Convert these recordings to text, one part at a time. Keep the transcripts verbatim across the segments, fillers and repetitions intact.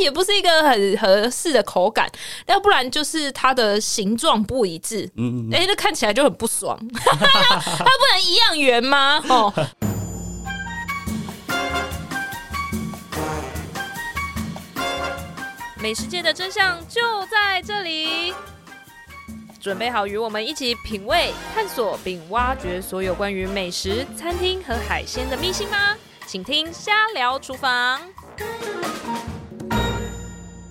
也不是一个很合适的口感，要不然就是它的形状不一致，嗯嗯嗯，哎、欸，那看起来就很不爽，它不能一样圆吗？哦。美食界的真相就在这里，准备好与我们一起品味、探索并挖掘所有关于美食、餐厅和海鲜的秘辛吗？请听虾聊厨房。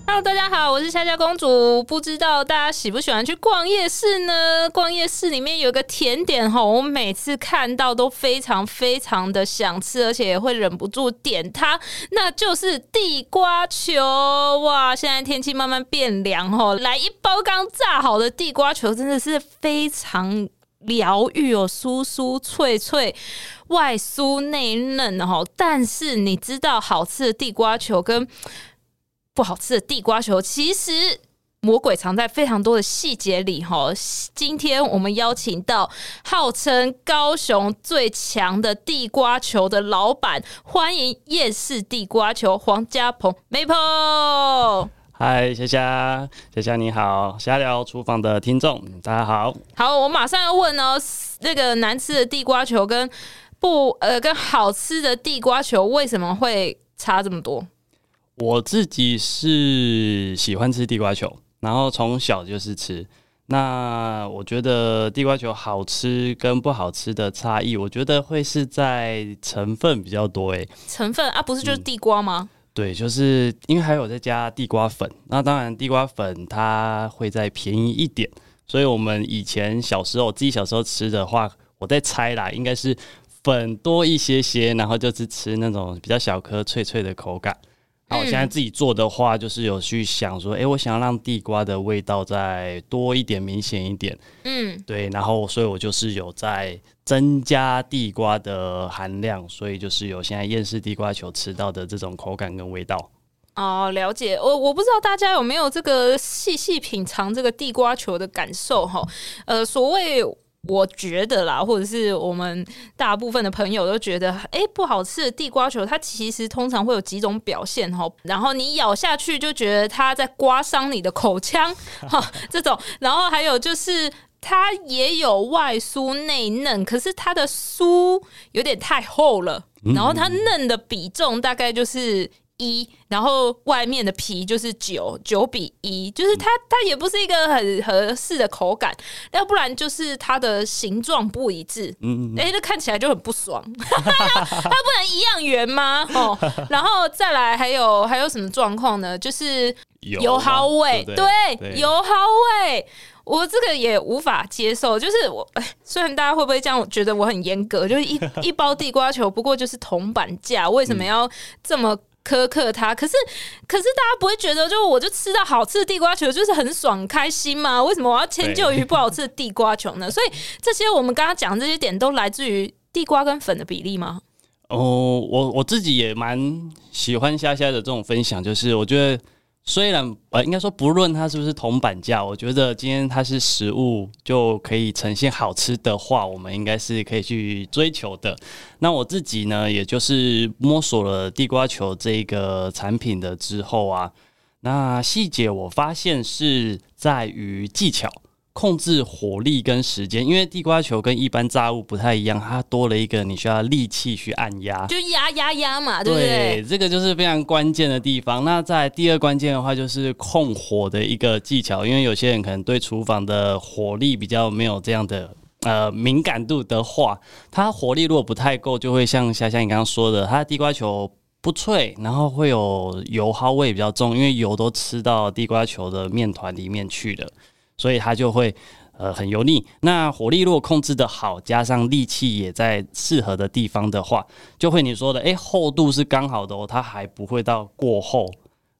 Hello， 大家好，我是虾虾公主。不知道大家喜不喜欢去逛夜市呢？逛夜市里面有一个甜点吼，我每次看到都非常非常的想吃，而且也会忍不住点它，那就是地瓜球哇！现在天气慢慢变凉吼，来一包刚炸好的地瓜球，真的是非常疗愈哦，酥酥脆脆，外酥内嫩吼。但是你知道，好吃的地瓜球跟不好吃的地瓜球，其实魔鬼藏在非常多的细节里。今天我们邀请到号称高雄最强的地瓜球的老板，欢迎夜市地瓜球黄家鹏 Maple。嗨，谢谢谢谢你好，虾聊厨房的听众大家好。好，我马上要问哦，那个难吃的地瓜球跟不呃跟好吃的地瓜球为什么会差这么多？我自己是喜欢吃地瓜球，然后从小就是吃。那我觉得地瓜球好吃跟不好吃的差异，我觉得会是在成分比较多诶。成分啊，不是就是地瓜吗？嗯，对，就是因为还有再加地瓜粉。那当然，地瓜粉它会再便宜一点，所以我们以前小时候，我自己小时候吃的话，我在猜啦，应该是粉多一些些，然后就是吃那种比较小颗脆脆的口感。那我现在自己做的话，就是有去想说，哎、欸，我想要让地瓜的味道再多一点、明显一点。嗯，对，然后所以我就是有在增加地瓜的含量，所以就是有现在夜市地瓜球吃到的这种口感跟味道。哦，了解。我我不知道大家有没有这个细细品尝这个地瓜球的感受哈。呃，所谓。我觉得啦，或者是我们大部分的朋友都觉得，哎、欸，不好吃的地瓜球，它其实通常会有几种表现哈。然后你咬下去就觉得它在刮伤你的口腔哈，这种。然后还有就是，它也有外酥内嫩，可是它的酥有点太厚了，然后它嫩的比重大概就是一，然后外面的皮就是九，九比一，就是它它也不是一个很合适的口感，要不然就是它的形状不一致，嗯，哎、欸，那看起来就很不爽，它不能一样圆吗？哦，然后再来还有还有什么状况呢？就是油耗味，对，油耗味。我这个也无法接受，就是我虽然大家会不会这样觉得我很严格，就是 一, 一包地瓜球不过就是铜板价，为什么要这么苛刻它？可是可是大家不会觉得就我就吃到好吃的地瓜球就是很爽开心吗？为什么我要迁就于不好吃的地瓜球呢？所以这些我们刚刚讲这些点都来自于地瓜跟粉的比例吗？哦，我我自己也蛮喜欢虾虾的这种分享，就是我觉得虽然呃，应该说不论它是不是铜板价，我觉得今天它是食物就可以呈现好吃的话，我们应该是可以去追求的。那我自己呢，也就是摸索了地瓜球这个产品的之后啊，那细节我发现是在于技巧、控制火力跟时间，因为地瓜球跟一般炸物不太一样，它多了一个你需要力气去按压，就压压压嘛，对不对？对，这个就是非常关键的地方。那在第二关键的话，就是控火的一个技巧，因为有些人可能对厨房的火力比较没有这样的呃敏感度的话，它火力如果不太够，就会像虾虾你刚刚说的，它的地瓜球不脆，然后会有油耗味比较重，因为油都吃到地瓜球的面团里面去了。所以它就会呃很油腻。那火力如果控制的好，加上力气也在适合的地方的话，就会你说的，哎、欸，厚度是刚好的哦，它还不会到过厚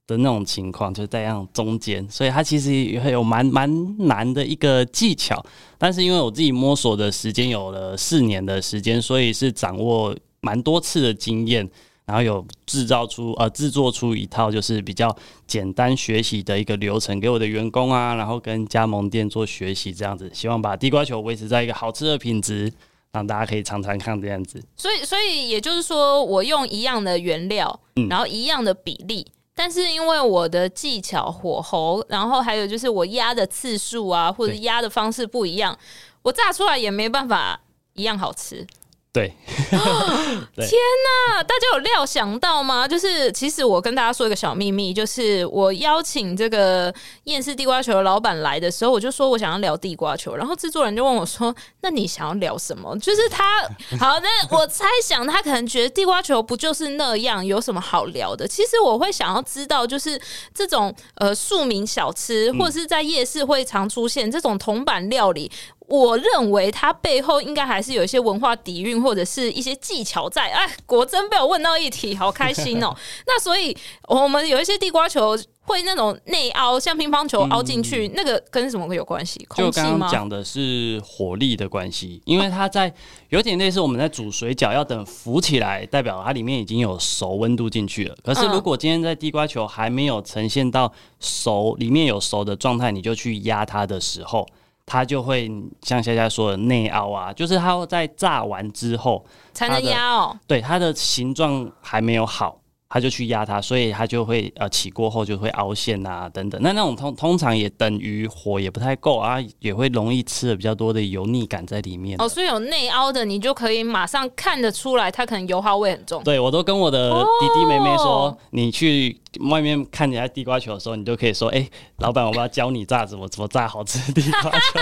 的那种情况，就是在那种中间。所以它其实也有蛮蛮难的一个技巧。但是因为我自己摸索的时间有了四年的时间，所以是掌握蛮多次的经验。然后有制造出呃制作出一套就是比较简单学习的一个流程给我的员工啊，然后跟加盟店做学习这样子，希望把地瓜球维持在一个好吃的品质，让大家可以尝尝看这样子。所以所以也就是说，我用一样的原料，嗯，然后一样的比例。但是因为我的技巧、火候，然后还有就是我压的次数啊，或者压的方式不一样，我炸出来也没办法一样好吃。对，天哪！大家有料想到吗？就是其实我跟大家说一个小秘密，就是我邀请这个厌世地瓜球的老板来的时候，我就说我想要聊地瓜球，然后制作人就问我说：“那你想要聊什么？”就是他好，那我猜想他可能觉得地瓜球不就是那样，有什么好聊的？其实我会想要知道，就是这种呃庶民小吃，或者是在夜市会常出现这种铜板料理。我认为它背后应该还是有一些文化底蕴或者是一些技巧在。哎，果真被我问到一题，好开心哦！那所以我们有一些地瓜球会那种内凹，像乒乓球凹进去，嗯、那个跟什么有关系？空气吗？就刚刚讲的是火力的关系，因为它在有点类似我们在煮水饺，要等浮起来，代表它里面已经有熟温度进去了。可是如果今天在地瓜球还没有呈现到熟，里面有熟的状态，你就去压它的时候。它就会像夏夏说的内凹啊，就是它在炸完之后才能压哦。对，它的形状还没有好，它就去压它，所以它就会呃起锅后就会凹陷啊等等。那那种通通常也等于火也不太够啊，也会容易吃的比较多的油腻感在里面。哦，所以有内凹的，你就可以马上看得出来，它可能油耗味很重。对，我都跟我的弟弟妹妹说，哦、你去。外面看人家地瓜球的时候，你就可以说：“哎、欸，老板，我要教你炸怎么怎么炸好吃的地瓜球。”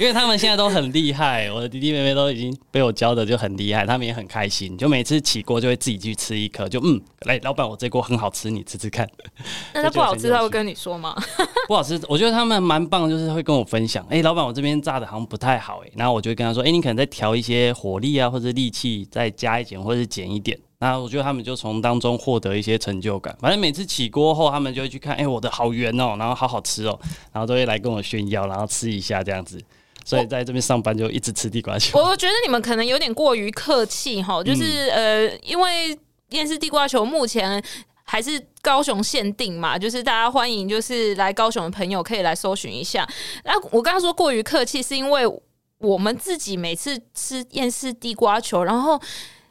因为他们现在都很厉害，我的弟弟妹妹都已经被我教的就很厉害，他们也很开心。就每次起锅就会自己去吃一颗，就嗯，来，老板，我这锅很好吃，你吃吃看。那他不好吃，他会跟你说吗？不好吃，我觉得他们蛮棒，就是会跟我分享。哎、欸，老板，我这边炸的好像不太好、欸，哎，然后我就会跟他说：“哎、欸，你可能再调一些火力啊，或者力气再加一点，或者减一点。”那我觉得他们就从当中获得一些成就感。反正每次起锅后，他们就会去看，哎、欸，我的好圆哦、喔，然后好好吃哦、喔，然后都会来跟我炫耀，然后吃一下这样子。所以在这边上班就一直吃地瓜球。我觉得你们可能有点过于客气哈，就是、嗯、呃，因为厌世地瓜球目前还是高雄限定嘛，就是大家欢迎就是来高雄的朋友可以来搜寻一下。那我刚刚说过于客气，是因为我们自己每次吃厌世地瓜球，然后。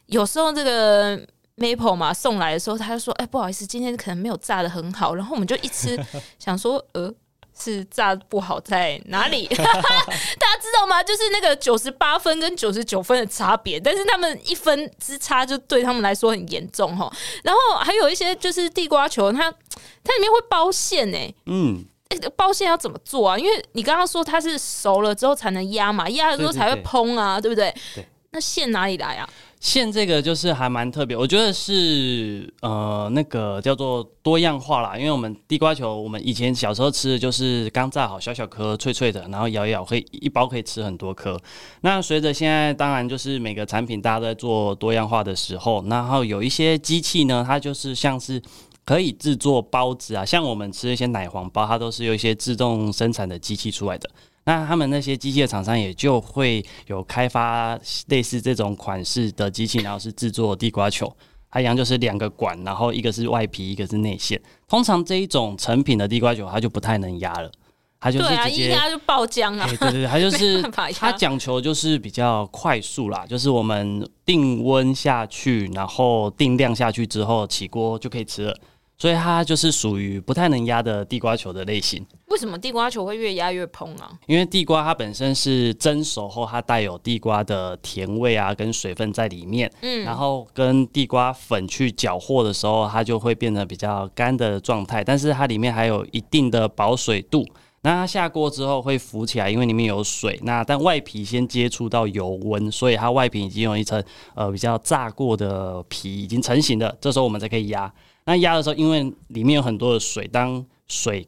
有时候这个 Maple 嘛送来的时候，他就说：“哎、欸，不好意思，今天可能没有炸得很好。”然后我们就一吃，想说：“呃，是炸不好在哪里？”大家知道吗？就是那个九十八分跟九十九分的差别，但是他们一分之差就对他们来说很严重齁。然后还有一些就是地瓜球，它它里面会包馅哎、欸，嗯。欸、包馅要怎么做啊？因为你刚刚说它是熟了之后才能压嘛，压了之后才会烹啊， 对, 对, 对, 对不对？对。那馅哪里来啊？馅这个就是还蛮特别，我觉得是呃那个叫做多样化啦，因为我们地瓜球，我们以前小时候吃的就是刚炸好小小颗脆脆的，然后咬一咬可以一包可以吃很多颗。那随着现在当然就是每个产品大家都在做多样化的时候，然后有一些机器呢，它就是像是。可以制作包子啊，像我们吃一些奶黄包，它都是有一些自动生产的机器出来的。那他们那些机器的厂商也就会有开发类似这种款式的机器，然后是制作地瓜球。它一样就是两个管，然后一个是外皮，一个是内馅。通常这一种成品的地瓜球，它就不太能压了。它就是直接对啊，一压就爆浆啊、欸！对对对，它就是它讲求就是比较快速啦，就是我们定温下去，然后定量下去之后起锅就可以吃了。所以它就是属于不太能压的地瓜球的类型。为什么地瓜球会越压越蓬啊？因为地瓜它本身是蒸熟后，它带有地瓜的甜味啊，跟水分在里面。嗯，然后跟地瓜粉去搅和的时候，它就会变得比较干的状态，但是它里面还有一定的保水度。那它下锅之后会浮起来，因为里面有水。那但外皮先接触到油温，所以它外皮已经有一层呃比较炸过的皮已经成型了，这时候我们才可以压。那压的时候，因为里面有很多的水，当水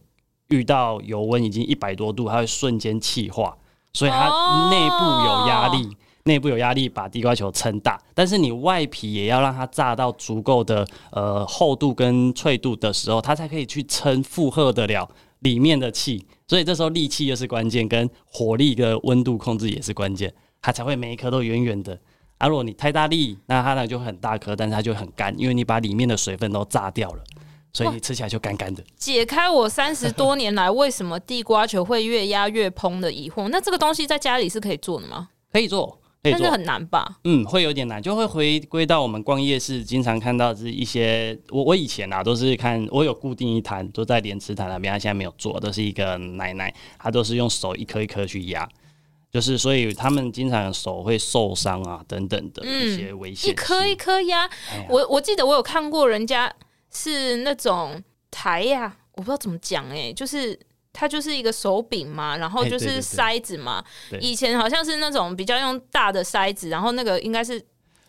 遇到油温已经一百多度，它会瞬间气化，所以它内部有压力，内、oh. 部有压力把地瓜球撑大。但是你外皮也要让它炸到足够的呃厚度跟脆度的时候，它才可以去撑负荷得了里面的气。所以这时候力气又是关键，跟火力的温度控制也是关键，它才会每一颗都圆圆的。啊，如果你太大力，那它呢就很大颗，但是它就很干，因为你把里面的水分都炸掉了，所以你吃起来就干干的。解开我三十多年来为什么地瓜球会越压越蓬的疑惑。那这个东西在家里是可以做的吗？可以做，但是很难吧？嗯，会有点难，就会回归到我们逛夜市经常看到是一些我我以前啊都是看，我有固定一摊都在莲池潭那边，他现在没有做，都是一个奶奶，她都是用手一颗一颗去压，就是所以他们经常手会受伤啊等等的一些危险、嗯。一颗一颗压、哎，我我记得我有看过人家是那种台呀、啊，我不知道怎么讲哎、欸，就是。它就是一个手柄嘛，然后就是筛子嘛、欸、对对对，以前好像是那种比较用大的筛子，然后那个应该是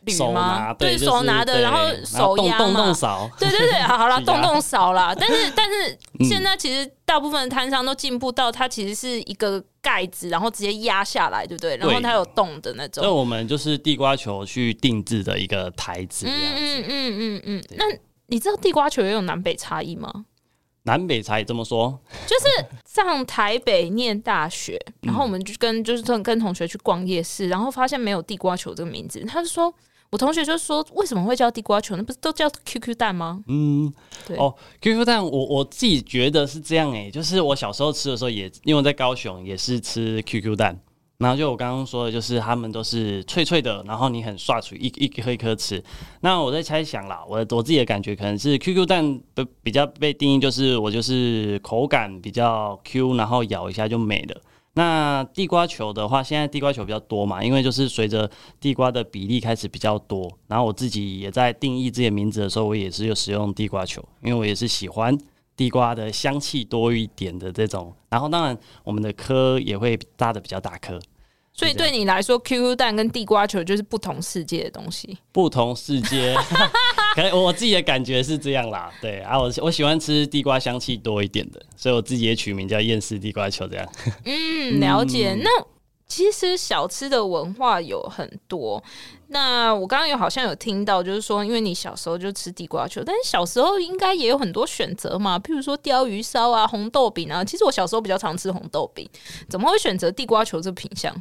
铝吗？对，就是、手拿的，然后手压嘛，动动扫，对对对，好啦，动动扫啦。但是但是现在其实大部分的摊商都进步到它其实是一个盖子，然后直接压下来，对不对？然后它有动的那种。那我们就是地瓜球去定制的一个台子这样子。嗯嗯嗯嗯嗯。那你知道地瓜球也有南北差异吗？南北差异这么说，就是上台北念大学，然后我们就跟就是跟同学去逛夜市，然后发现没有地瓜球这个名字，他就说，我同学就说为什么会叫地瓜球？那不是都叫 Q Q 蛋吗？嗯，对哦 ，Q Q 蛋我，我我自己觉得是这样哎、欸，就是我小时候吃的时候也，因为我在高雄也是吃 Q Q 蛋。然后就我刚刚说的，就是他们都是脆脆的，然后你很刷出一一颗一颗吃。那我在猜想啦，我我自己的感觉可能是 Q Q 蛋比较被定义，就是我就是口感比较 Q， 然后咬一下就没了。那地瓜球的话，现在地瓜球比较多嘛，因为就是随着地瓜的比例开始比较多。然后我自己也在定义这些名字的时候，我也是有使用地瓜球，因为我也是喜欢。地瓜的香气多一点的这种，然后当然我们的颗也会搭的比较大颗，所以对你来说 Q Q 蛋跟地瓜球就是不同世界的东西，不同世界可能我自己的感觉是这样啦，对啊，我我喜欢吃地瓜香气多一点的，所以我自己也取名叫厌世地瓜球这样。嗯，了解、嗯、那其实小吃的文化有很多，那我刚刚有好像有听到，就是说因为你小时候就吃地瓜球，但是小时候应该也有很多选择嘛，譬如说鲷鱼烧啊、红豆饼啊，其实我小时候比较常吃红豆饼，怎么会选择地瓜球这品项？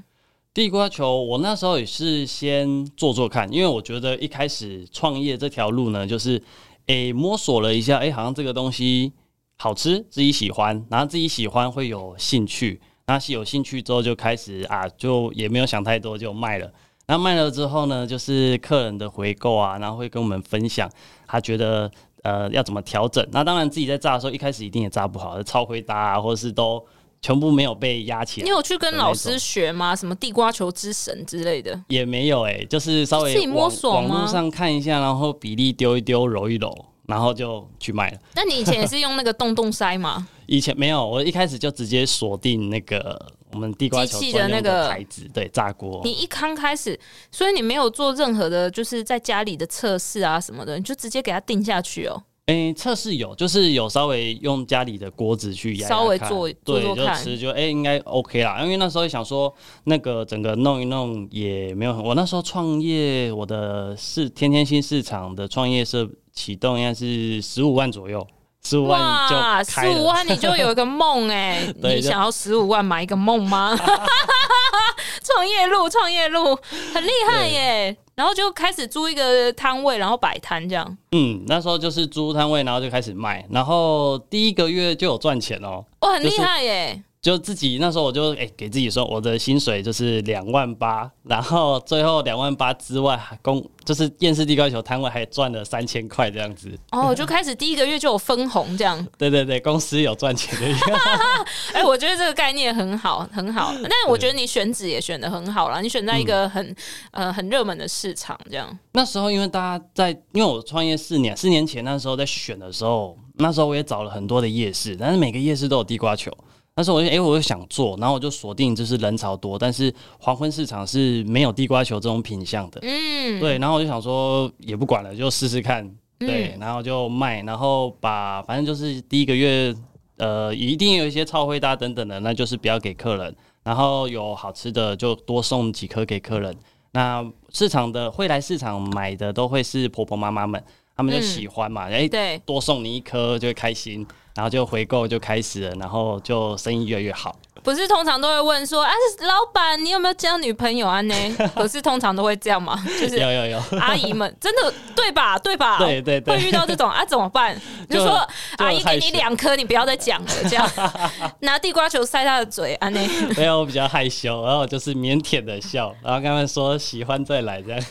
地瓜球我那时候也是先做做看，因为我觉得一开始创业这条路呢，就是诶摸索了一下，诶好像这个东西好吃，自己喜欢，然后自己喜欢会有兴趣，那有兴趣之后就开始啊，就也没有想太多就卖了。那卖了之后呢，就是客人的回购啊，然后会跟我们分享他觉得呃要怎么调整。那当然自己在炸的时候，一开始一定也炸不好，超灰搭啊，或者是都全部没有被压起来。你有去跟老师学吗？什么地瓜球之神之类的？也没有哎、欸，就是稍微自己摸索网络上看一下，然后比例丢一丢，揉一揉。然后就去卖了。那你以前也是用那个洞洞筛吗？以前没有，我一开始就直接锁定那个我们地瓜球专用的那个台子，对，炸锅。你一刚开始，所以你没有做任何的，就是在家里的测试啊什么的，你就直接给它定下去哦。哎，测试有，就是有稍微用家里的锅子去压压看，稍微做做做看，对，就吃就哎、欸、应该 OK 啦。因为那时候想说，那个整个弄一弄也没有很。我那时候创业，我的是天天新市场的创业社启动应该是十五万左右，十五万就开了，十五万你就有一个梦哎、欸，你想要十五万买一个梦吗？创业路，创业路很厉害耶、欸。然后就开始租一个摊位，然后摆摊这样。嗯，那时候就是租摊位，然后就开始卖，然后第一个月就有赚钱哦。哇，很厉害耶！就是、就自己那时候我就哎、欸、给自己说，我的薪水就是两万八，然后最后两万八之外，公就是厌世地瓜球摊位还赚了三千块这样子。哦，就开始第一个月就有分红这样。对对对，公司有赚钱的一个。哎、欸，我觉得这个概念很好，很好。那我觉得你选址也选得很好啦，你选在一个很、嗯、呃很热门的市。市场这样，那时候因为大家在，因为我创业四年，四年前那时候在选的时候，那时候我也找了很多的夜市，但是每个夜市都有地瓜球。那时候我就哎、欸，我就想做，然后我就锁定就是人潮多，但是黄昏市场是没有地瓜球这种品项的，嗯，对。然后我就想说也不管了，就试试看，对、嗯，然后就卖，然后把反正就是第一个月，呃，一定有一些超会搭等等的，那就是不要给客人，然后有好吃的就多送几颗给客人。那市场的会来市场买的都会是婆婆妈妈们，他们就喜欢嘛，哎、嗯欸，多送你一颗就会开心，然后就回购就开始了，然后就生意越来越好。不是通常都会问说啊，老板你有没有交女朋友啊呢？不是通常都会这样吗？就是有有有阿姨们真的对吧对吧？对对对，会遇到这种啊怎么办？就说阿姨给你两颗，你不要再讲了，这样拿地瓜球塞他的嘴啊呢？没有，我比较害羞，然后就是腼腆的笑，然后跟他们说喜欢再来这样，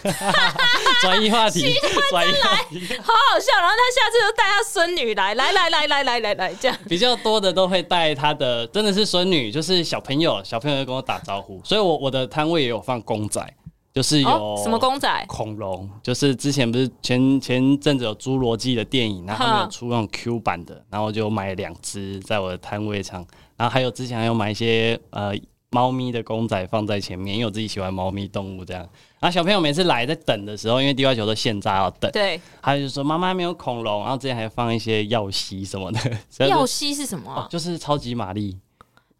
转移话题，转移话题，好好笑。然后他下次就带他孙女来，来来来来来来来这样。比较多的都会带他的，真的是孙女。就是小朋友，小朋友就跟我打招呼，所以我我的摊位也有放公仔，就是有、哦、什么公仔？恐龙，就是之前不是前前阵子有《侏罗纪》的电影，然后他们有出那种 Q 版的，然后我就买了两只在我的摊位上，然后还有之前还有买一些呃猫咪的公仔放在前面，因为我自己喜欢猫咪动物这样。然后小朋友每次来在等的时候，因为地瓜球都现炸要等，对，他就说妈妈没有恐龙，然后之前还放一些药西什么的。药西是什么、啊哦？就是超级玛丽。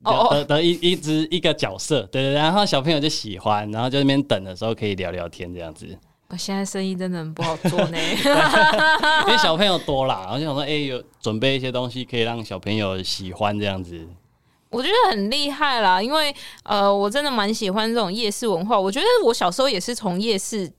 Oh, oh. 的一一只一个角色，对对，然后小朋友就喜欢，然后就在那边等的时候可以聊聊天这样子。我现在生意真的很不好做呢，因为小朋友多啦，然后就想说，哎、欸，有准备一些东西可以让小朋友喜欢这样子。我觉得很厉害啦，因为呃，我真的蛮喜欢这种夜市文化。我觉得我小时候也是从夜市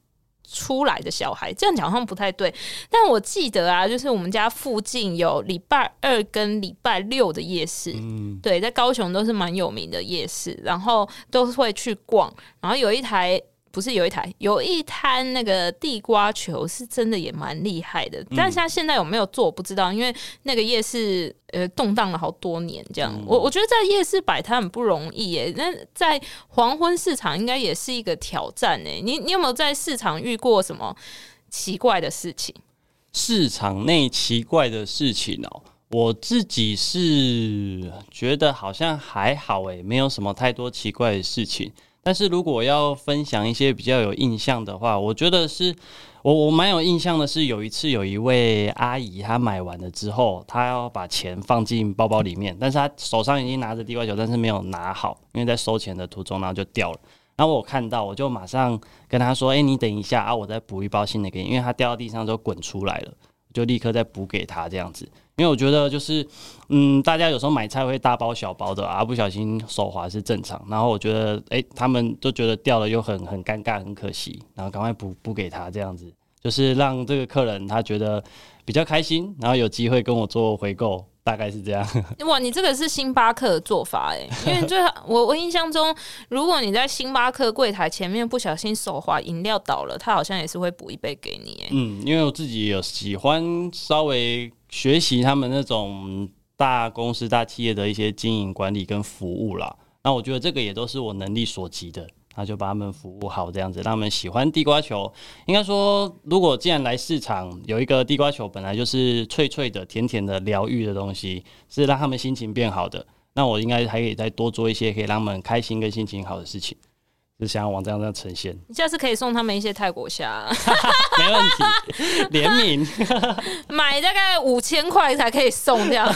出来的小孩，这样讲好像不太对，但我记得啊，就是我们家附近有礼拜二跟礼拜六的夜市、嗯、对，在高雄都是蛮有名的夜市，然后都会去逛，然后有一台不是有一台有一摊那个地瓜球是真的也蛮厉害的、嗯、但是他现在有没有做我不知道，因为那个夜市呃动荡了好多年这样、嗯、我, 我觉得在夜市摆摊很不容易耶，那在黄昏市场应该也是一个挑战耶， 你, 你有没有在市场遇过什么奇怪的事情？市场内奇怪的事情哦，我自己是觉得好像还好耶，没有什么太多奇怪的事情，但是如果要分享一些比较有印象的话，我觉得是我我蛮有印象的是，有一次有一位阿姨，她买完了之后，她要把钱放进包包里面，但是她手上已经拿着地瓜球，但是没有拿好，因为在收钱的途中，然后就掉了。然后我看到，我就马上跟她说：“哎、欸，你等一下啊，我再补一包新的给你。”因为她掉到地上之后滚出来了，就立刻再补给她这样子。因为我觉得就是，嗯，大家有时候买菜会大包小包的啊，不小心手滑是正常。然后我觉得，哎、欸，他们都觉得掉了又很很尴尬，很可惜，然后赶快补补给他，这样子就是让这个客人他觉得比较开心，然后有机会跟我做回购，大概是这样。哇，你这个是星巴克的做法哎、欸，因为最我我印象中，如果你在星巴克柜台前面不小心手滑，饮料倒了，他好像也是会补一杯给你哎、欸。嗯，因为我自己有喜欢稍微学习他们那种大公司大企业的一些经营管理跟服务啦，那我觉得这个也都是我能力所及的，那就把他们服务好这样子，让他们喜欢地瓜球。应该说如果既然来市场，有一个地瓜球本来就是脆脆的甜甜的疗愈的东西，是让他们心情变好的，那我应该还可以再多做一些可以让他们开心跟心情好的事情，就想要往这样这样呈现。你下次可以送他们一些泰国虾、啊，没问题，联名买大概五千块才可以送这样，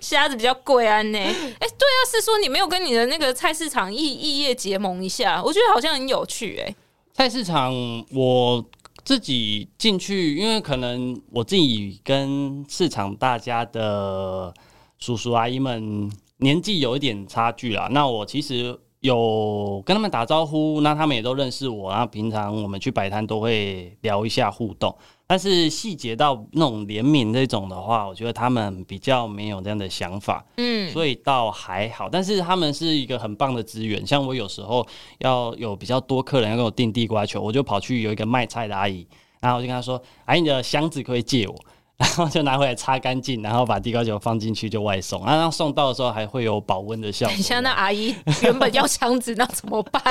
虾子比较贵啊呢。哎、欸，对啊，是说你没有跟你的那个菜市场异异业结盟一下？我觉得好像很有趣哎、欸。菜市场我自己进去，因为可能我自己跟市场大家的叔叔阿姨们年纪有一点差距啦，那我其实有跟他们打招呼，那他们也都认识我，然后平常我们去摆摊都会聊一下互动，但是细节到那种联名这种的话，我觉得他们比较没有这样的想法，嗯，所以倒还好，但是他们是一个很棒的资源，像我有时候要有比较多客人要跟我订地瓜球，我就跑去有一个卖菜的阿姨，然后我就跟她说，哎，你的箱子可以借我，然后就拿回来擦干净，然后把地瓜球放进去就外送，然后送到的时候还会有保温的效果。等一下，那阿姨原本要箱子，那怎么办？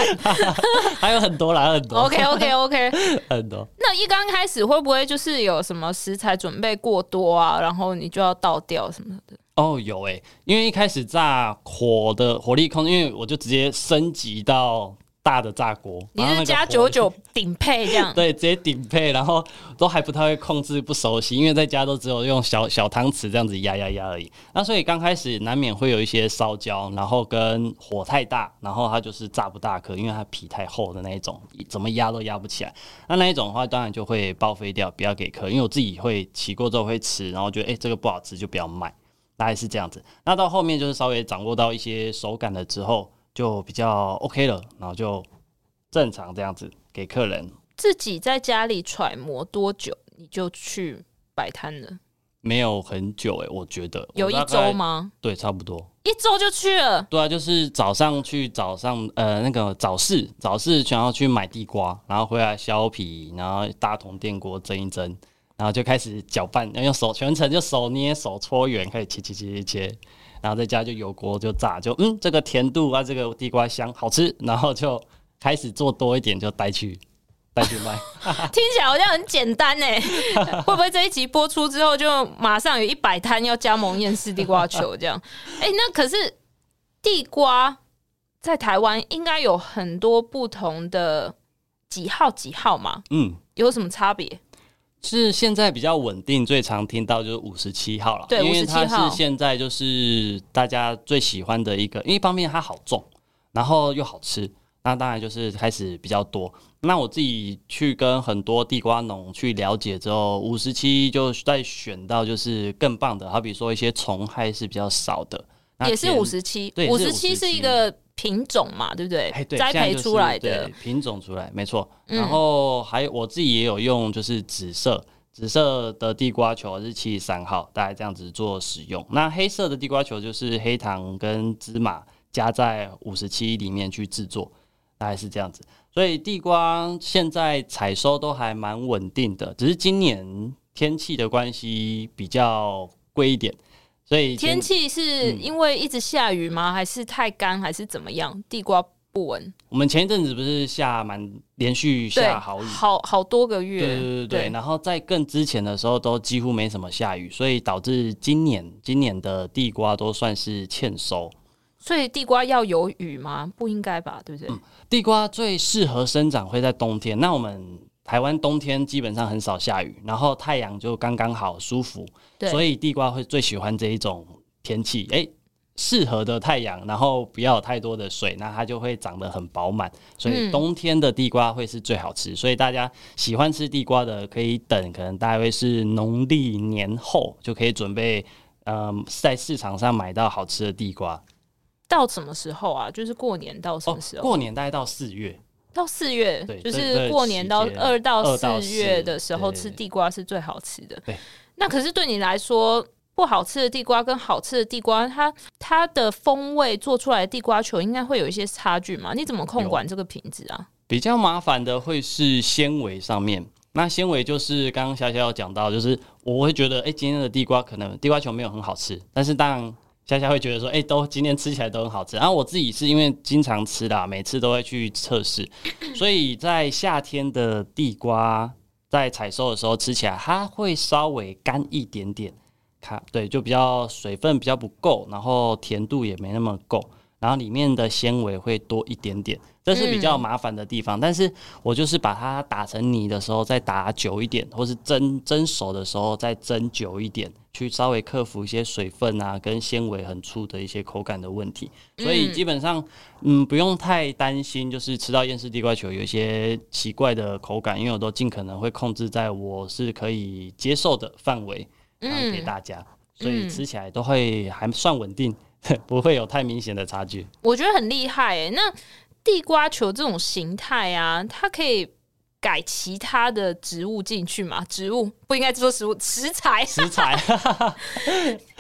还有很多啦，很多。OK OK OK， 很多。那一刚开始会不会就是有什么食材准备过多啊，然后你就要倒掉什么的？哦，有哎、欸，因为一开始炸火的火力控，因为我就直接升级到大的炸锅，你是加九九顶配这样？对，直接顶配，然后都还不太会控制，不熟悉，因为在家都只有用小小汤匙这样子压压压而已。那所以刚开始难免会有一些烧焦，然后跟火太大，然后它就是炸不大颗，因为它皮太厚的那一种，怎么压都压不起来。那那一种的话，当然就会报废掉，不要给客。因为我自己会起锅之后会吃，然后觉得哎、欸、这个不好吃就不要卖。大概是这样子。那到后面就是稍微掌握到一些手感了之后，就比较 OK 了，然后就正常这样子给客人。自己在家里揣摩多久你就去摆摊了？没有很久耶、欸、我觉得有一周吗？对，差不多一周就去了。对啊，就是早上去早上呃那个早市早市然后去买地瓜，然后回来削皮，然后大同电锅蒸一蒸，然后就开始搅拌，用手全程就手捏手搓圆，开始切切切切，然后在家就油锅就炸，就嗯这个甜度啊这个地瓜香好吃，然后就开始做多一点就带去带去卖。听起来好像很简单耶会不会这一集播出之后就马上有一百摊要加盟厌世地瓜球这样？哎、欸，那可是地瓜在台湾应该有很多不同的几号几号嘛，嗯，有什么差别？是现在比较稳定，最常听到就是五十七号啦，对，因为它是现在就是大家最喜欢的一个，因为一方面它好种，然后又好吃，那当然就是开始比较多。那我自己去跟很多地瓜农去了解之后，五十七就再选到就是更棒的，好比说一些虫害是比较少的，也是五十七，对，五十七是一个品种嘛，对不对？欸、对，栽培出来的、就是、品种出来，没错。然后还有我自己也有用，就是紫色，紫色的地瓜球是七十三号，大概这样子做使用。那黑色的地瓜球就是黑糖跟芝麻加在五十七里面去制作，大概是这样子。所以地瓜现在采收都还蛮稳定的，只是今年天气的关系比较贵一点。所以天气是因为一直下雨吗？嗯、还是太干，还是怎么样？地瓜不稳。我们前一阵子不是下蛮连续下好雨，好好多个月。对对 对, 對, 對。然后在更之前的时候都几乎没什么下雨，所以导致今年今年的地瓜都算是欠收。所以地瓜要有雨吗？不应该吧，对不对？嗯、地瓜最适合生长会在冬天。那我们台湾冬天基本上很少下雨，然后太阳就刚刚好舒服，所以地瓜会最喜欢这一种天气。哎、欸，适合的太阳，然后不要有太多的水，那它就会长得很饱满。所以冬天的地瓜会是最好吃、嗯。所以大家喜欢吃地瓜的，可以等，可能大概会是农历年后就可以准备，呃，在市场上买到好吃的地瓜。到什么时候啊？就是过年到什么时候？哦、过年大概到四月。到四月，就是过年到二到四月的时候吃地瓜是最好吃的。对，那可是对你来说，不好吃的地瓜跟好吃的地瓜，它它的风味做出来的地瓜球应该会有一些差距嘛？你怎么控管这个品质啊？比较麻烦的会是纤维上面。那纤维就是刚刚小小有讲到，就是我会觉得，哎、欸，今天的地瓜可能地瓜球没有很好吃，但是当然。夏夏会觉得说，哎、欸，都今天吃起来都很好吃。然、啊、后我自己是因为经常吃啦，每次都会去测试，所以在夏天的地瓜在采收的时候吃起来，它会稍微干一点点，对，就比较水分比较不够，然后甜度也没那么够，然后里面的纤维会多一点点，这是比较麻烦的地方、嗯。但是我就是把它打成泥的时候再打久一点，或是蒸蒸熟的时候再蒸久一点。去稍微克服一些水分啊跟纤维很粗的一些口感的问题，所以基本上嗯不用太担心，就是吃到厌世地瓜球有一些奇怪的口感，因为我都尽可能会控制在我是可以接受的范围，然后给大家、嗯、所以吃起来都会还算稳定不会有太明显的差距。我觉得很厉害耶、欸、那地瓜球这种形态啊，它可以改其他的植物进去嘛？植物不应该说食物，食材，食材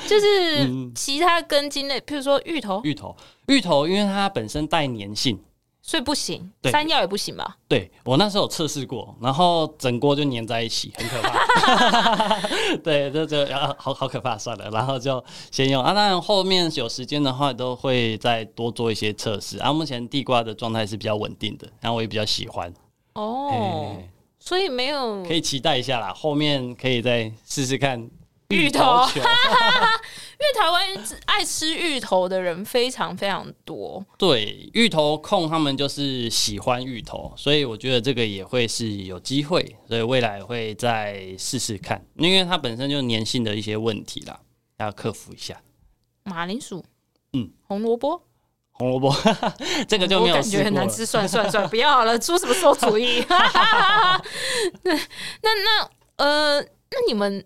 就是其他根茎类，譬如说芋头，芋头，芋头，因为它本身带粘性，所以不行，山药也不行吧？对，我那时候有测试过，然后整锅就粘在一起，很可怕。对，这就、啊、好好可怕，算了，然后就先用啊。当然后面有时间的话，都会再多做一些测试啊。目前地瓜的状态是比较稳定的，然后我也比较喜欢。哦、欸，所以没有可以期待一下啦，后面可以再试试看芋头球，因为台湾爱吃芋头的人非常非常多。对，芋头控他们就是喜欢芋头，所以我觉得这个也会是有机会，所以未来会再试试看，因为它本身就粘性的一些问题啦，要克服一下。马铃薯，嗯，红萝卜。红萝卜这个就没有试过了，我感觉很难吃，算算算不要了，出什么馊主意那那呃那你们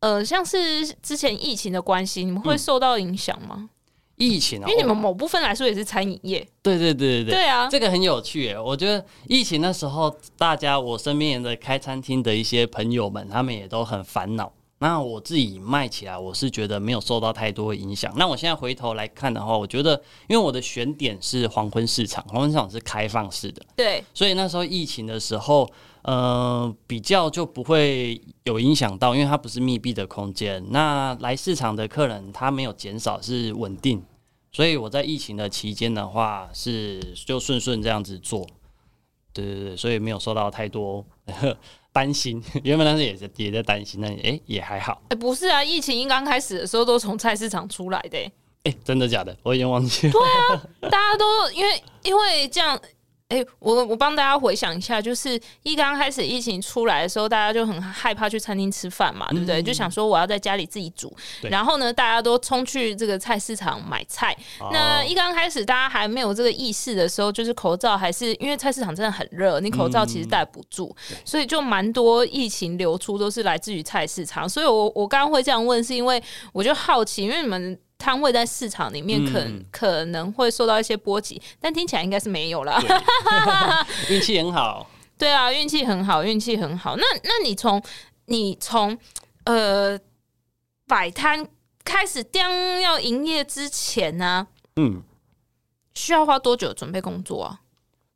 呃，像是之前疫情的关系，你们会受到影响吗？嗯，疫情啊，因为你们某部分来说也是餐饮业。对对对对对啊，这个很有趣耶。我觉得疫情那时候，大家我身边的开餐厅的一些朋友们，他们也都很烦恼。那我自己卖起来，我是觉得没有受到太多的影响。那我现在回头来看的话，我觉得因为我的选点是黄昏市场，黄昏市场是开放式的，对，所以那时候疫情的时候，呃，比较就不会有影响到，因为它不是密闭的空间。那来市场的客人他没有减少，是稳定，所以我在疫情的期间的话，是就顺顺这样子做，对对对，所以没有受到太多。担心，原本当时也是也在担心，但哎、欸、也还好。哎、欸，不是啊，疫情一刚开始的时候都从菜市场出来的、欸。哎、欸，真的假的？我已经忘记了。对啊，大家都因为因为这样，哎、欸，我我帮大家回想一下，就是一刚开始疫情出来的时候，大家就很害怕去餐厅吃饭嘛，对不对、嗯？就想说我要在家里自己煮。然后呢，大家都冲去这个菜市场买菜。哦、那一刚开始大家还没有这个意识的时候，就是口罩还是因为菜市场真的很热，你口罩其实戴不住，嗯、所以就蛮多疫情流出都是来自于菜市场。所以我我刚刚会这样问，是因为我就好奇，因为你们。摊位在市场里面可、嗯、可能会受到一些波及，但听起来应该是没有啦，运气很好。对啊，运气很好，运气很好。那那你从你从呃摆摊开始，当要营业之前呢、啊，嗯，需要花多久准备工作啊？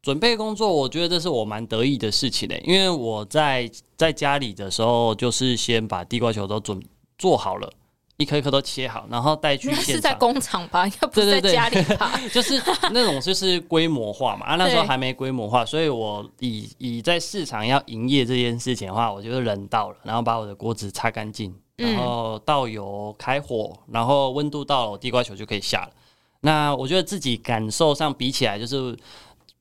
准备工作，我觉得这是我蛮得意的事情的、欸，因为我在在家里的时候，就是先把地瓜球都准做好了。一颗一颗都切好，然后带去现场。那是在工厂吧？应该不是在家里吧？对对对就是那种就是规模化嘛。啊，那时候还没规模化，所以我以以在市场要营业这件事情的话，我觉得人到了，然后把我的锅子擦干净，然后倒油、开火，然后温度到了，地瓜球就可以下了。那我觉得自己感受上比起来，就是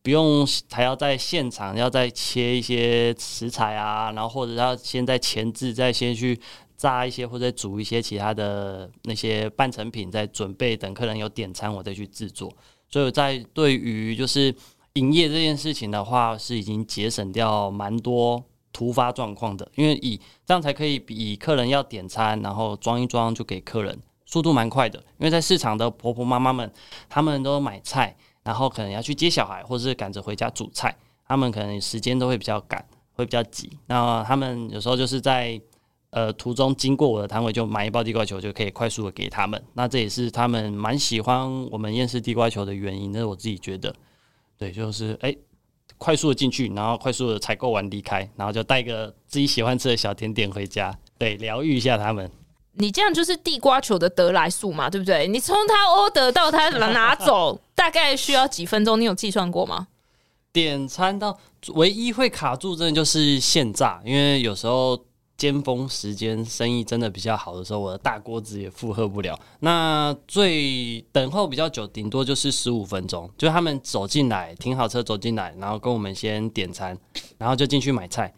不用还要在现场要再切一些食材啊，然后或者要先在前置，再先去。炸一些或者煮一些其他的那些半成品，再准备等客人有点餐，我再去制作。所以我在对于就是营业这件事情的话，是已经节省掉蛮多突发状况的，因为以这样才可以以客人要点餐，然后装一装就给客人，速度蛮快的。因为在市场的婆婆妈妈们，他们都买菜，然后可能要去接小孩，或是赶着回家煮菜，他们可能时间都会比较赶，会比较急。那他们有时候就是在呃，途中经过我的摊位就买一包地瓜球，就可以快速的给他们。那这也是他们蛮喜欢我们厌世地瓜球的原因，那是我自己觉得。对，就是哎、欸，快速的进去，然后快速的采购完离开，然后就带个自己喜欢吃的小甜点回家，对，疗愈一下他们。你这样就是地瓜球的得来速嘛，对不对？你从他 order 到他拿走，大概需要几分钟？你有计算过吗？点餐到唯一会卡住，真的就是现炸，因为有时候。尖峰时间生意真的比较好的时候，我的大锅子也负荷不了。那最等候比较久，顶多就是十五分钟，就是他们走进来，停好车走进来，然后跟我们先点餐，然后就进去买菜，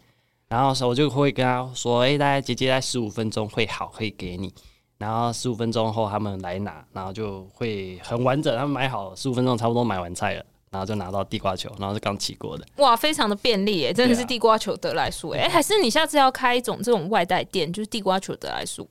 然后我就会跟他说：“哎、欸，大概姐姐在十五分钟会好，可以给你。”然后十五分钟后他们来拿，然后就会很完整。他们买好十五分钟，差不多买完菜了。然后就拿到地瓜球，然后是刚起锅的，哇，非常的便利耶，真的是地瓜球得来速哎、啊欸，还是你下次要开一种这种外带店，就是地瓜球得来速，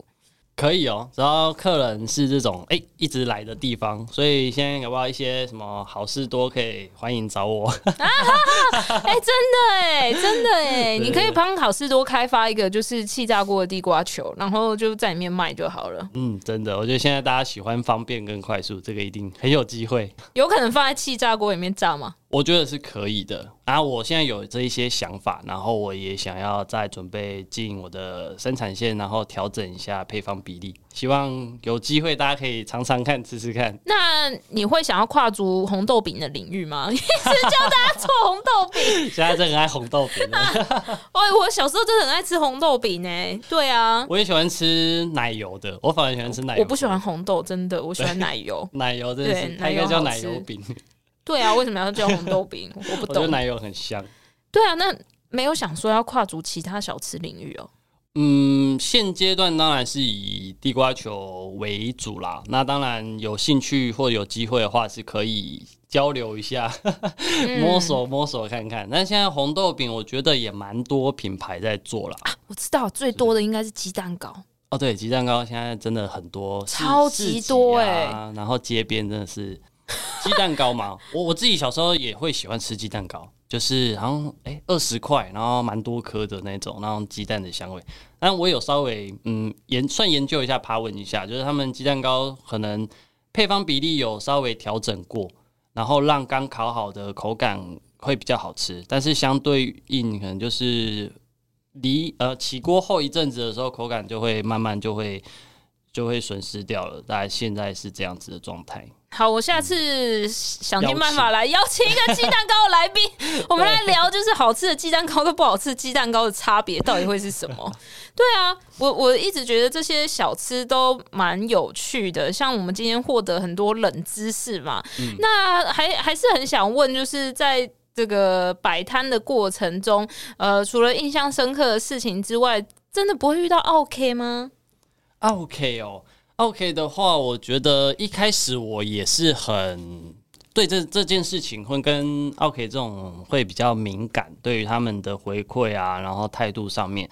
可以哦，只要客人是这种哎、欸、一直来的地方，所以现在有没有一些什么好事多可以欢迎找我？哎、啊欸，真的哎，真的哎，你可以帮好事多开发一个就是气炸锅的地瓜球，然后就在里面卖就好了。嗯，真的，我觉得现在大家喜欢方便跟快速，这个一定很有机会。有可能放在气炸锅里面炸吗？我觉得是可以的啊！我现在有这一些想法，然后我也想要再准备进我的生产线，然后调整一下配方比例。希望有机会大家可以尝尝看，吃吃看。那你会想要跨足红豆饼的领域吗？一直教大家做红豆饼，现在真的很爱红豆饼了、啊欸。我小时候真的很爱吃红豆饼哎、欸，对啊，我也喜欢吃奶油的，我反而喜欢吃奶油的。我不喜欢红豆，真的，我喜欢奶油。奶油真的是，它应该叫奶油饼。对啊，为什么要叫红豆饼？我不懂。我觉得奶油很香。对啊，那没有想说要跨足其他小吃领域哦。嗯，现阶段当然是以地瓜球为主啦。那当然有兴趣或有机会的话，是可以交流一下，嗯、摸索摸索看看。但现在红豆饼，我觉得也蛮多品牌在做啦、啊。我知道最多的应该是鸡蛋糕。哦，对，鸡蛋糕现在真的很多，超级多哎、啊，然后街边真的是鸡蛋糕嘛，我我自己小时候也会喜欢吃鸡蛋糕，就是好像哎二十块，然后蛮多颗的那种，那种鸡蛋的香味。但我有稍微嗯研算研究一下，爬文一下，就是他们鸡蛋糕可能配方比例有稍微调整过，然后让刚烤好的口感会比较好吃，但是相对应可能就是离呃起锅后一阵子的时候，口感就会慢慢就会就会损失掉了。大概现在是这样子的状态。好，我下次想尽办法来邀请一个鸡蛋糕的来宾，我们来聊就是好吃的鸡蛋糕跟不好吃的鸡蛋糕的差别到底会是什么？对啊，我我一直觉得这些小吃都蛮有趣的，像我们今天获得很多冷知识嘛。嗯、那还还是很想问，就是在这个摆摊的过程中，呃，除了印象深刻的事情之外，真的不会遇到奥客吗？奥客哦。OK 的话，我觉得一开始我也是很对这这件事情会跟 OK 这种会比较敏感，对于他们的回馈啊，然后态度上面。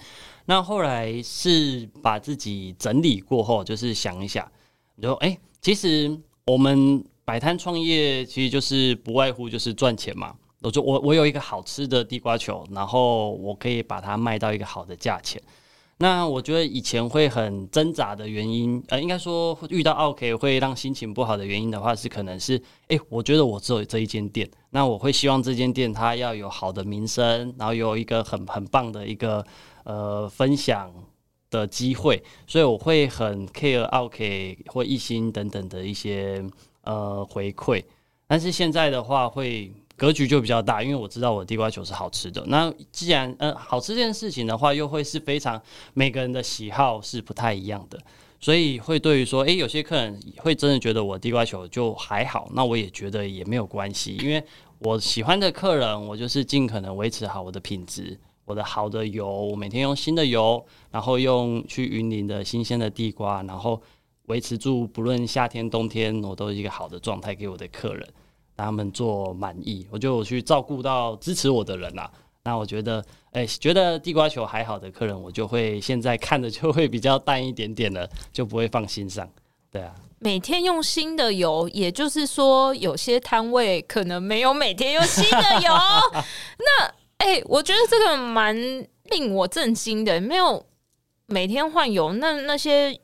那后来是把自己整理过后，就是想一下，就哎、欸，其实我们摆摊创业其实就是不外乎就是赚钱嘛。我就我我有一个好吃的地瓜球，然后我可以把它卖到一个好的价钱。那我觉得以前会很挣扎的原因，呃，应该说遇到奥客会让心情不好的原因的话，是可能是，哎、欸，我觉得我只有这一间店，那我会希望这间店它要有好的名声，然后有一个很很棒的一个呃分享的机会，所以我会很 care 奥客或一星等等的一些呃回馈。但是现在的话会。格局就比较大，因为我知道我的地瓜球是好吃的。那既然呃好吃这件事情的话，又会是非常每个人的喜好是不太一样的，所以会对于说，哎、欸，有些客人会真的觉得我的地瓜球就还好，那我也觉得也没有关系，因为我喜欢的客人，我就是尽可能维持好我的品质，我的好的油，我每天用新的油，然后用去云林的新鲜的地瓜，然后维持住不论夏天冬天，我都是一个好的状态给我的客人。他们做满意，我就我去照顾到支持我的人啦、啊。那我觉得，哎、欸，觉得地瓜球还好的客人，我就会现在看的就会比较淡一点点了，就不会放心上。对啊，每天用新的油，也就是说，有些摊位可能没有每天用新的油。那哎、欸，我觉得这个蛮令我震惊的，没有每天换油。那那些，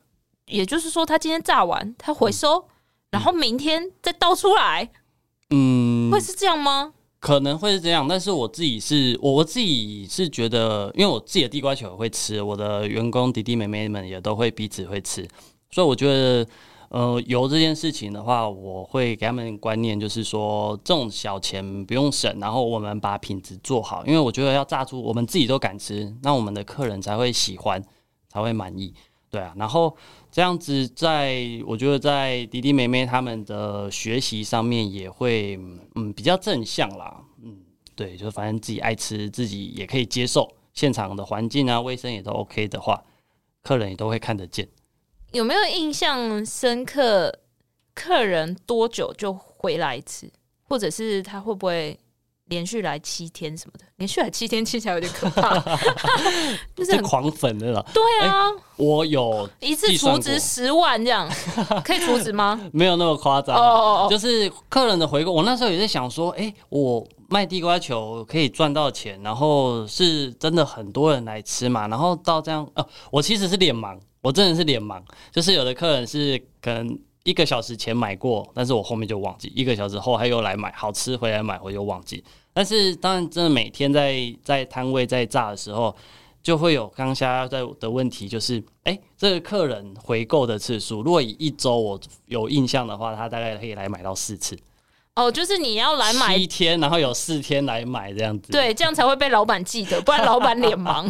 也就是说，他今天炸完，他回收，嗯、然后明天再倒出来。嗯，会是这样吗？可能会是这样，但是我自己是我我自己是觉得，因为我自己的地瓜球也会吃，我的员工弟弟妹妹们也都会彼此会吃，所以我觉得，呃，油这件事情的话，我会给他们观念，就是说这种小钱不用省，然后我们把品质做好，因为我觉得要炸出我们自己都敢吃，那我们的客人才会喜欢，才会满意。对啊，然后这样子在，在我觉得在弟弟妹妹他们的学习上面也会，嗯，比较正向啦，嗯，对，就反正自己爱吃，自己也可以接受，现场的环境啊、卫生也都 OK 的话，客人也都会看得见。有没有印象深刻？客人多久就回来一次，或者是他会不会？连续来七天什么的，连续来七天听起来有点可怕，就是很狂粉的啦。对啊，欸、我有一次储值十万这样，可以储值吗？没有那么夸张、啊， oh, oh, oh. 就是客人的回购。我那时候也在想说，哎、欸，我卖地瓜球可以赚到钱，然后是真的很多人来吃嘛，然后到这样，呃、我其实是脸盲，我真的是脸盲，就是有的客人是可能。一个小时前买过，但是我后面就忘记。一个小时后他又来买，好吃回来买，我又忘记。但是当然，真的每天在在摊位在炸的时候，就会有刚下在的问题，就是哎、欸，这个客人回购的次数，如果以一周我有印象的话，他大概可以来买到四次。哦，就是你要来买七天，然后有四天来买这样子，对，这样才会被老板记得，不然老板脸盲。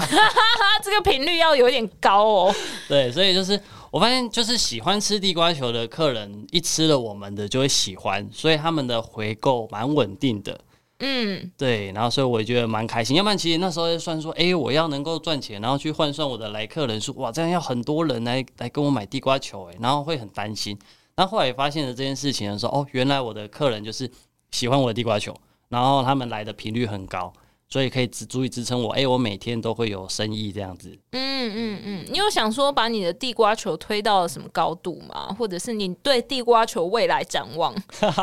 这个频率要有点高哦。对，所以就是我发现，就是喜欢吃地瓜球的客人，一吃了我们的就会喜欢，所以他们的回购蛮稳定的。嗯，对，然后所以我也觉得蛮开心。要不然其实那时候就算说，哎、欸，我要能够赚钱，然后去换算我的来客人数，哇，这样要很多人来来跟我买地瓜球、欸，哎，然后会很担心。那后来也发现了这件事情的时候，哦，原来我的客人就是喜欢我的地瓜球，然后他们来的频率很高，所以可以足以支撑我，哎、欸，我每天都会有生意这样子。嗯嗯嗯，你有想说把你的地瓜球推到了什么高度吗？或者是你对地瓜球未来展望，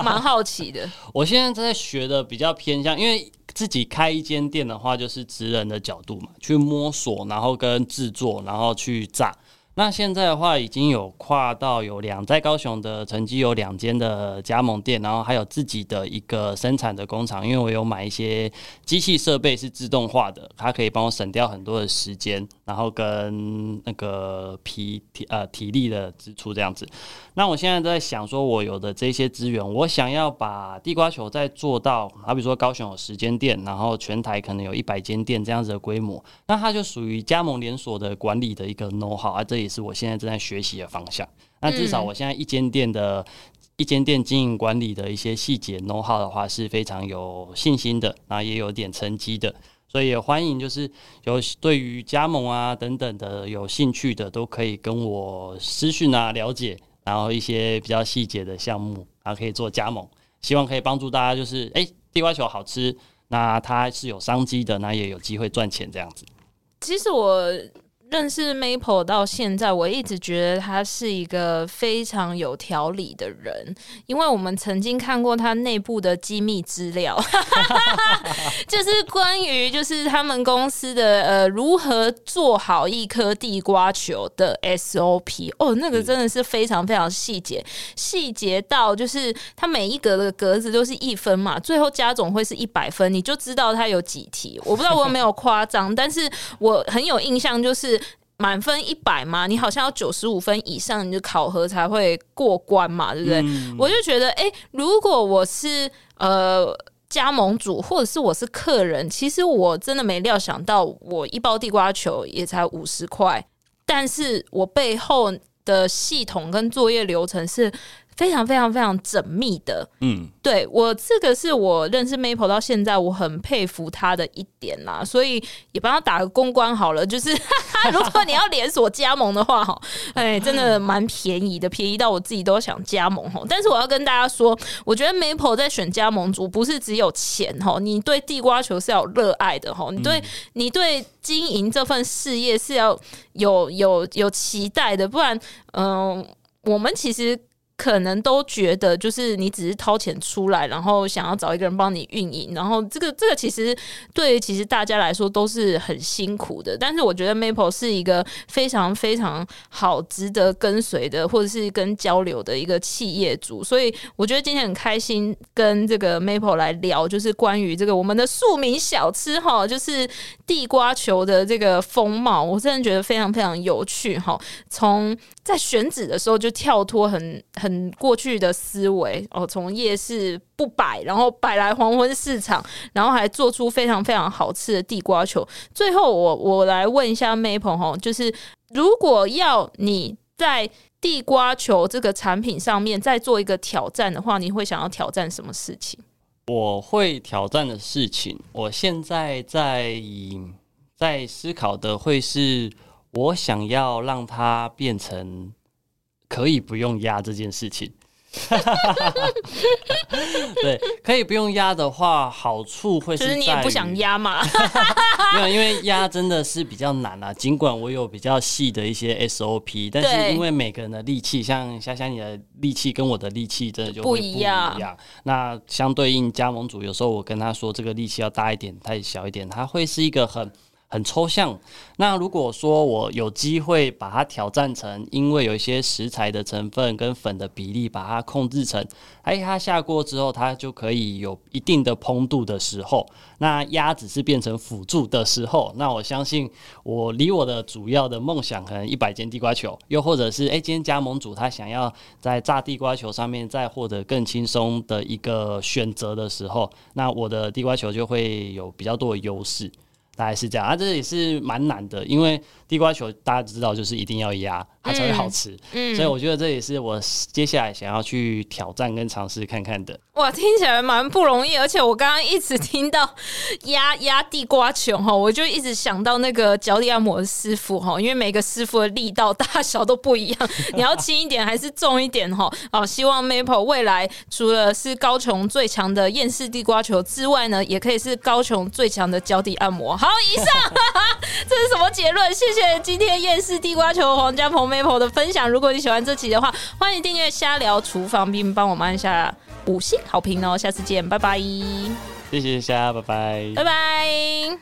蛮好奇的。我现在在学的比较偏向，因为自己开一间店的话，就是职人的角度嘛，去摸索，然后跟制作，然后去炸。那现在的话，已经有跨到有两在高雄的成绩有两间的加盟店，然后还有自己的一个生产的工厂。因为我有买一些机器设备是自动化的，它可以帮我省掉很多的时间，然后跟那个皮体呃体力的支出这样子。那我现在在想说，我有的这些资源，我想要把地瓜球再做到，好比说高雄有十间店，然后全台可能有一百间店这样子的规模，那它就属于加盟连锁的管理的一个 know how 啊，这也是我现在正在学习的方向。那至少我现在一间店的、嗯、一间店经营管理的一些细节 know how 的话是非常有信心的，然后也有点成绩的，所以也欢迎就是有对于加盟啊等等的有兴趣的都可以跟我私讯啊了解，然后一些比较细节的项目然后可以做加盟，希望可以帮助大家就是哎、欸，地瓜球好吃，那它是有商机的，那也有机会赚钱这样子。其实我认识 Maple 到现在，我一直觉得他是一个非常有条理的人，因为我们曾经看过他内部的机密资料就是关于就是他们公司的、呃、如何做好一颗地瓜球的 S O P 哦，那个真的是非常非常细节，细节到就是他每一格的格子都是一分嘛，最后加总会是一百分，你就知道他有几题。我不知道我有没有夸张但是我很有印象，就是满分一百嘛，你好像要九十五分以上，你就考核才会过关嘛，对不对？嗯、我就觉得，哎、欸，如果我是呃加盟主，或者是我是客人，其实我真的没料想到，我一包地瓜球也才五十块，但是我背后的系统跟作业流程是非常非常非常缜密的。嗯，对，我这个是我认识 Maple 到现在我很佩服他的一点啦，所以也帮他打个公关好了，就是如果你要连锁加盟的话哎，真的蛮便宜的，便宜到我自己都想加盟。但是我要跟大家说，我觉得 Maple 在选加盟主不是只有钱，你对地瓜球是要有热爱的，你对、嗯、你对经营这份事业是要有有有期待的，不然嗯、呃，我们其实可能都觉得就是你只是掏钱出来，然后想要找一个人帮你运营，然后这个这个其实对于其实大家来说都是很辛苦的。但是我觉得 Maple 是一个非常非常好值得跟随的或者是跟交流的一个企业主，所以我觉得今天很开心跟这个 Maple 来聊，就是关于这个我们的庶民小吃齁，就是地瓜球的这个风貌，我真的觉得非常非常有趣齁。从在选址的时候就跳脱很很过去的思维哦，从夜市不摆，然后摆来黄昏市场，然后还做出非常非常好吃的地瓜球。最后我我来问一下 Maple 就是如果要你在地瓜球这个产品上面再做一个挑战的话，你会想要挑战什么事情？我会挑战的事情，我现在在在思考的会是我想要让它变成可以不用压这件事情对，可以不用压的话好处会是在于就是你也不想压嘛没有，因为压真的是比较难啊，尽管我有比较细的一些 S O P， 但是因为每个人的力气，像霞霞你的力气跟我的力气真的就会不一样，不一样。那相对应加盟主有时候我跟他说这个力气要大一点太小一点，他会是一个很很抽象。那如果说我有机会把它挑战成，因为有一些食材的成分跟粉的比例把它控制成，哎，它下锅之后它就可以有一定的烹度的时候，那鸭子是变成辅助的时候，那我相信我离我的主要的梦想可能一百间地瓜球，又或者是哎，今天加盟主他想要在炸地瓜球上面再获得更轻松的一个选择的时候，那我的地瓜球就会有比较多的优势。大概是这样啊，这也是蛮难的，因为地瓜球大家知道就是一定要压它才会好吃，嗯嗯、所以我觉得这也是我接下来想要去挑战跟尝试看看的。哇，听起来蛮不容易，而且我刚刚一直听到压压地瓜球我就一直想到那个脚底按摩的师傅，因为每个师傅的力道大小都不一样，你要轻一点还是重一点好，希望 Maple 未来除了是高雄最强的厌世地瓜球之外呢，也可以是高雄最强的脚底按摩。好，以上这是什么结论？谢谢今天厌世地瓜球黄家鹏 Maple 的分享。如果你喜欢这期的话，欢迎订阅瞎聊厨房，并帮我们按下五星好评哦。下次见，拜拜。谢谢虾，拜拜，拜拜。